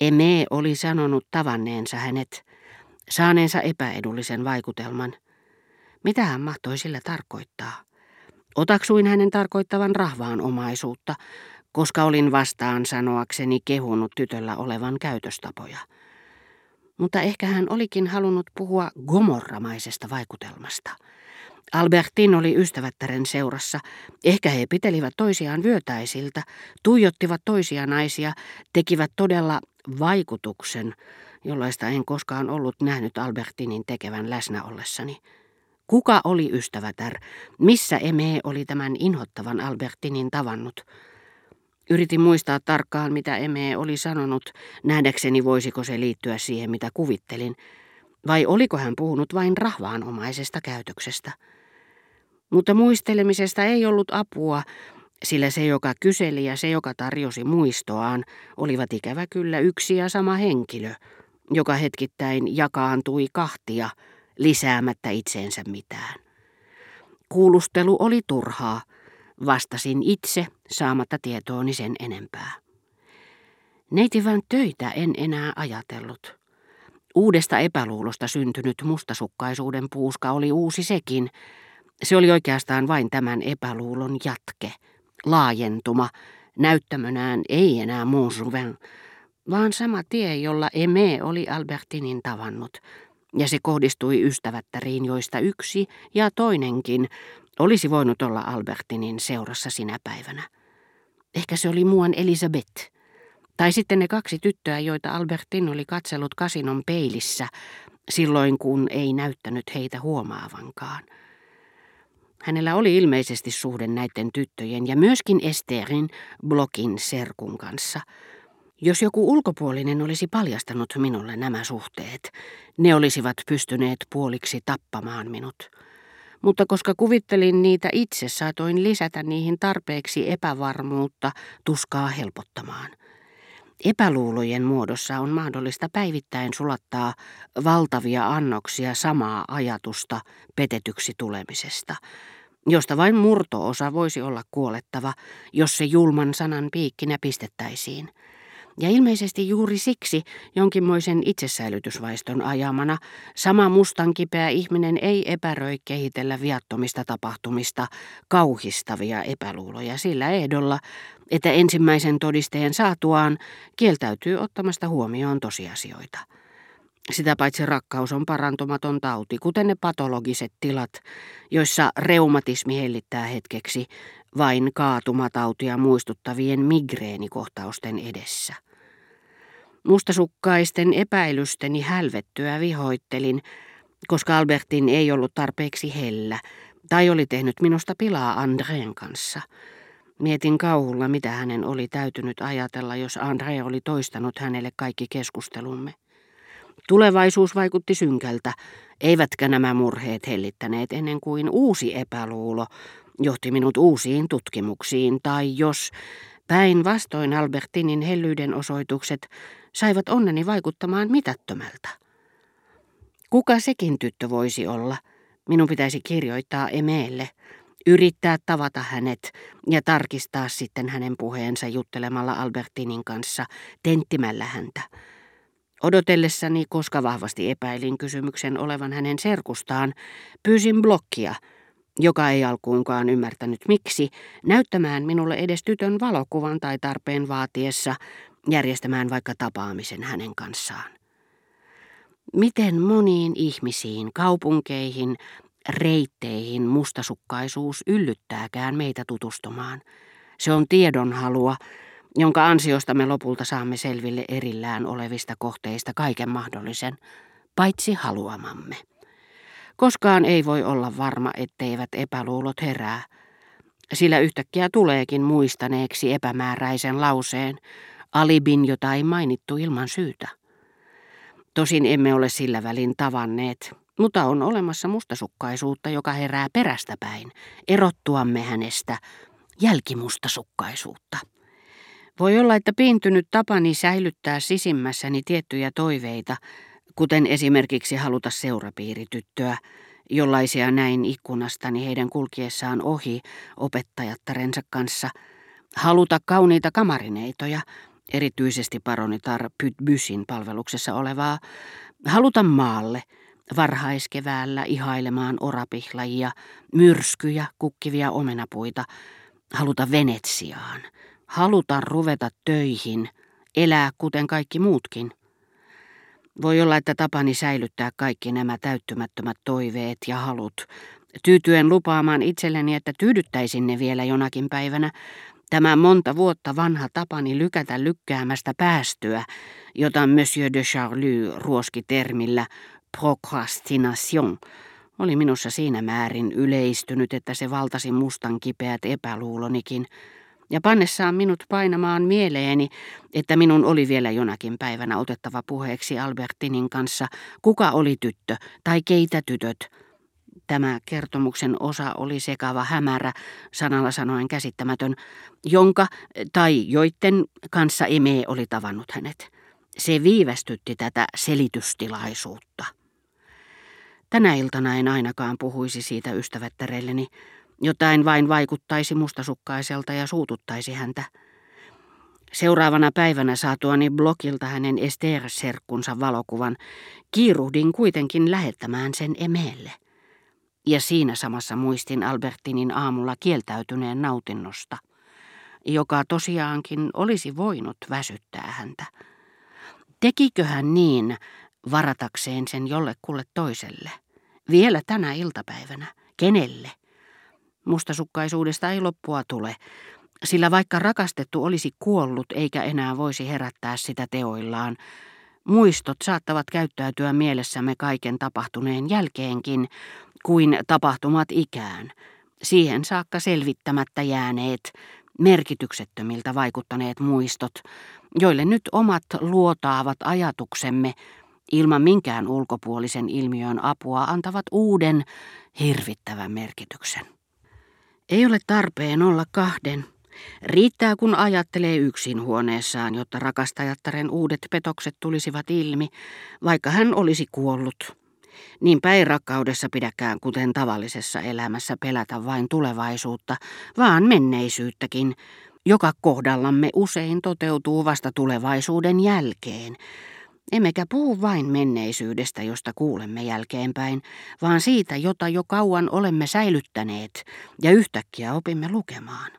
Eme oli sanonut tavanneensa hänet, saaneensa epäedullisen vaikutelman. Mitä hän mahtoi sillä tarkoittaa? Otaksuin hänen tarkoittavan rahvaan omaisuutta, koska olin vastaan sanoakseni kehunut tytöllä olevan käytöstapoja. Mutta ehkä hän olikin halunnut puhua gomorramaisesta vaikutelmasta. Albertine oli ystävättären seurassa. Ehkä he pitelivät toisiaan vyötäisiltä, tuijottivat toisia naisia, tekivät todella vaikutuksen, jollaista en koskaan ollut nähnyt Albertinin tekevän läsnä ollessani. Kuka oli ystävätär? Missä Eme oli tämän inhottavan Albertinin tavannut? Yritin muistaa tarkkaan, mitä Eme oli sanonut, nähdäkseni voisiko se liittyä siihen, mitä kuvittelin. Vai oliko hän puhunut vain rahvaanomaisesta käytöksestä? Mutta muistelemisesta ei ollut apua, sillä se, joka kyseli ja se, joka tarjosi muistoaan, olivat ikävä kyllä yksi ja sama henkilö, joka hetkittäin jakaantui kahtia lisäämättä itseensä mitään. Kuulustelu oli turhaa. Vastasin itse saamatta tietooni sen enempää. Neitivän töitä en enää ajatellut. Uudesta epäluulosta syntynyt mustasukkaisuuden puuska oli uusi sekin. Se oli oikeastaan vain tämän epäluulon jatke, laajentuma, näyttämönään ei enää Montjouvin, vaan sama tie, jolla Eme oli Albertinin tavannut, ja se kohdistui ystävättäriin, joista yksi ja toinenkin olisi voinut olla Albertinin seurassa sinä päivänä. Ehkä se oli muuan Elisabeth. Tai sitten ne kaksi tyttöä, joita Albertine oli katsellut kasinon peilissä, silloin kun ei näyttänyt heitä huomaavankaan. Hänellä oli ilmeisesti suhde näiden tyttöjen ja myöskin Esterin Blokin serkun kanssa. Jos joku ulkopuolinen olisi paljastanut minulle nämä suhteet, ne olisivat pystyneet puoliksi tappamaan minut. Mutta koska kuvittelin niitä itse, saatoin lisätä niihin tarpeeksi epävarmuutta tuskaa helpottamaan. Epäluulojen muodossa on mahdollista päivittäin sulattaa valtavia annoksia samaa ajatusta petetyksi tulemisesta, josta vain murto-osa voisi olla kuolettava, jos se julman sanan piikkinä pistettäisiin. Ja ilmeisesti juuri siksi jonkinmoisen itsesäilytysvaiston ajamana sama mustankipeä ihminen ei epäröi kehitellä viattomista tapahtumista kauhistavia epäluuloja sillä ehdolla, että ensimmäisen todisteen saatuaan kieltäytyy ottamasta huomioon tosiasioita. Sitä paitsi rakkaus on parantumaton tauti, kuten ne patologiset tilat, joissa reumatismi hellittää hetkeksi vain kaatumatautia muistuttavien migreenikohtausten edessä. Mustasukkaisten epäilysteni hälvettyä vihoittelin, koska Albertine ei ollut tarpeeksi hellä tai oli tehnyt minusta pilaa Andrén kanssa. Mietin kauhulla, mitä hänen oli täytynyt ajatella, jos André oli toistanut hänelle kaikki keskustelumme. Tulevaisuus vaikutti synkältä, eivätkä nämä murheet hellittäneet ennen kuin uusi epäluulo johti minut uusiin tutkimuksiin, tai jos päinvastoin Albertinin hellyyden osoitukset saivat onneni vaikuttamaan mitättömältä. Kuka sekin tyttö voisi olla? Minun pitäisi kirjoittaa Emeelle, yrittää tavata hänet ja tarkistaa sitten hänen puheensa juttelemalla Albertinin kanssa, tenttimällä häntä. Odotellessani, koska vahvasti epäilin kysymyksen olevan hänen serkustaan, pyysin Blokkia, joka ei alkuunkaan ymmärtänyt miksi, näyttämään minulle edes tytön valokuvan tai tarpeen vaatiessa järjestämään vaikka tapaamisen hänen kanssaan. Miten moniin ihmisiin, kaupunkeihin, reitteihin mustasukkaisuus yllyttääkään meitä tutustumaan? Se on tiedonhalua, jonka ansiosta me lopulta saamme selville erillään olevista kohteista kaiken mahdollisen, paitsi haluamamme. Koskaan ei voi olla varma, etteivät epäluulot herää, sillä yhtäkkiä tuleekin muistaneeksi epämääräisen lauseen, alibin, jota ei mainittu ilman syytä. Tosin emme ole sillä välin tavanneet, mutta on olemassa mustasukkaisuutta, joka herää perästäpäin, erottuamme hänestä, jälkimustasukkaisuutta. Voi olla, että piintynyt tapani säilyttää sisimmässäni tiettyjä toiveita, kuten esimerkiksi haluta seurapiirityttöä, jollaisia näin ikkunastani heidän kulkiessaan ohi opettajattarensa kanssa, haluta kauniita kamarineitoja, erityisesti paronitar Pytbysin palveluksessa olevaa, haluta maalle varhaiskeväällä ihailemaan orapihlajia, myrskyjä, kukkivia omenapuita, haluta Venetsiaan, haluta ruveta töihin, elää kuten kaikki muutkin. Voi olla, että tapani säilyttää kaikki nämä täyttymättömät toiveet ja halut, tyytyen lupaamaan itselleni, että tyydyttäisin ne vielä jonakin päivänä, tämä monta vuotta vanha tapani lykätä lykkäämästä päästyä, jota Monsieur de Charlus ruoski termillä procrastination, oli minussa siinä määrin yleistynyt, että se valtasi mustan kipeät epäluulonikin, ja pannessaan minut painamaan mieleeni, että minun oli vielä jonakin päivänä otettava puheeksi Albertinin kanssa, kuka oli tyttö tai keitä tytöt. Tämä kertomuksen osa oli sekava hämärä, sanalla sanoen käsittämätön, jonka tai joiden kanssa Eme oli tavannut hänet. Se viivästytti tätä selitystilaisuutta. Tänä iltana en ainakaan puhuisi siitä ystävättärelleni, jotain vain vaikuttaisi mustasukkaiselta ja suututtaisi häntä. Seuraavana päivänä saatuani blogilta hänen Esther-serkkunsa valokuvan, kiiruhdin kuitenkin lähettämään sen Emelle. Ja siinä samassa muistin Albertinin aamulla kieltäytyneen nautinnosta, joka tosiaankin olisi voinut väsyttää häntä. Tekikö hän niin varatakseen sen jollekulle toiselle? Vielä tänä iltapäivänä? Kenelle? Mustasukkaisuudesta ei loppua tule, sillä vaikka rakastettu olisi kuollut eikä enää voisi herättää sitä teoillaan, muistot saattavat käyttäytyä mielessämme kaiken tapahtuneen jälkeenkin kuin tapahtumat ikään, siihen saakka selvittämättä jääneet, merkityksettömiltä vaikuttaneet muistot, joille nyt omat luotaavat ajatuksemme ilman minkään ulkopuolisen ilmiön apua antavat uuden, hirvittävän merkityksen. Ei ole tarpeen olla kahden. Riittää, kun ajattelee yksin huoneessaan, jotta rakastajattaren uudet petokset tulisivat ilmi, vaikka hän olisi kuollut. Niinpä ei rakkaudessa pidäkään kuten tavallisessa elämässä pelätä vain tulevaisuutta, vaan menneisyyttäkin, joka kohdallamme usein toteutuu vasta tulevaisuuden jälkeen. Emmekä puhu vain menneisyydestä, josta kuulemme jälkeenpäin, vaan siitä, jota jo kauan olemme säilyttäneet ja yhtäkkiä opimme lukemaan.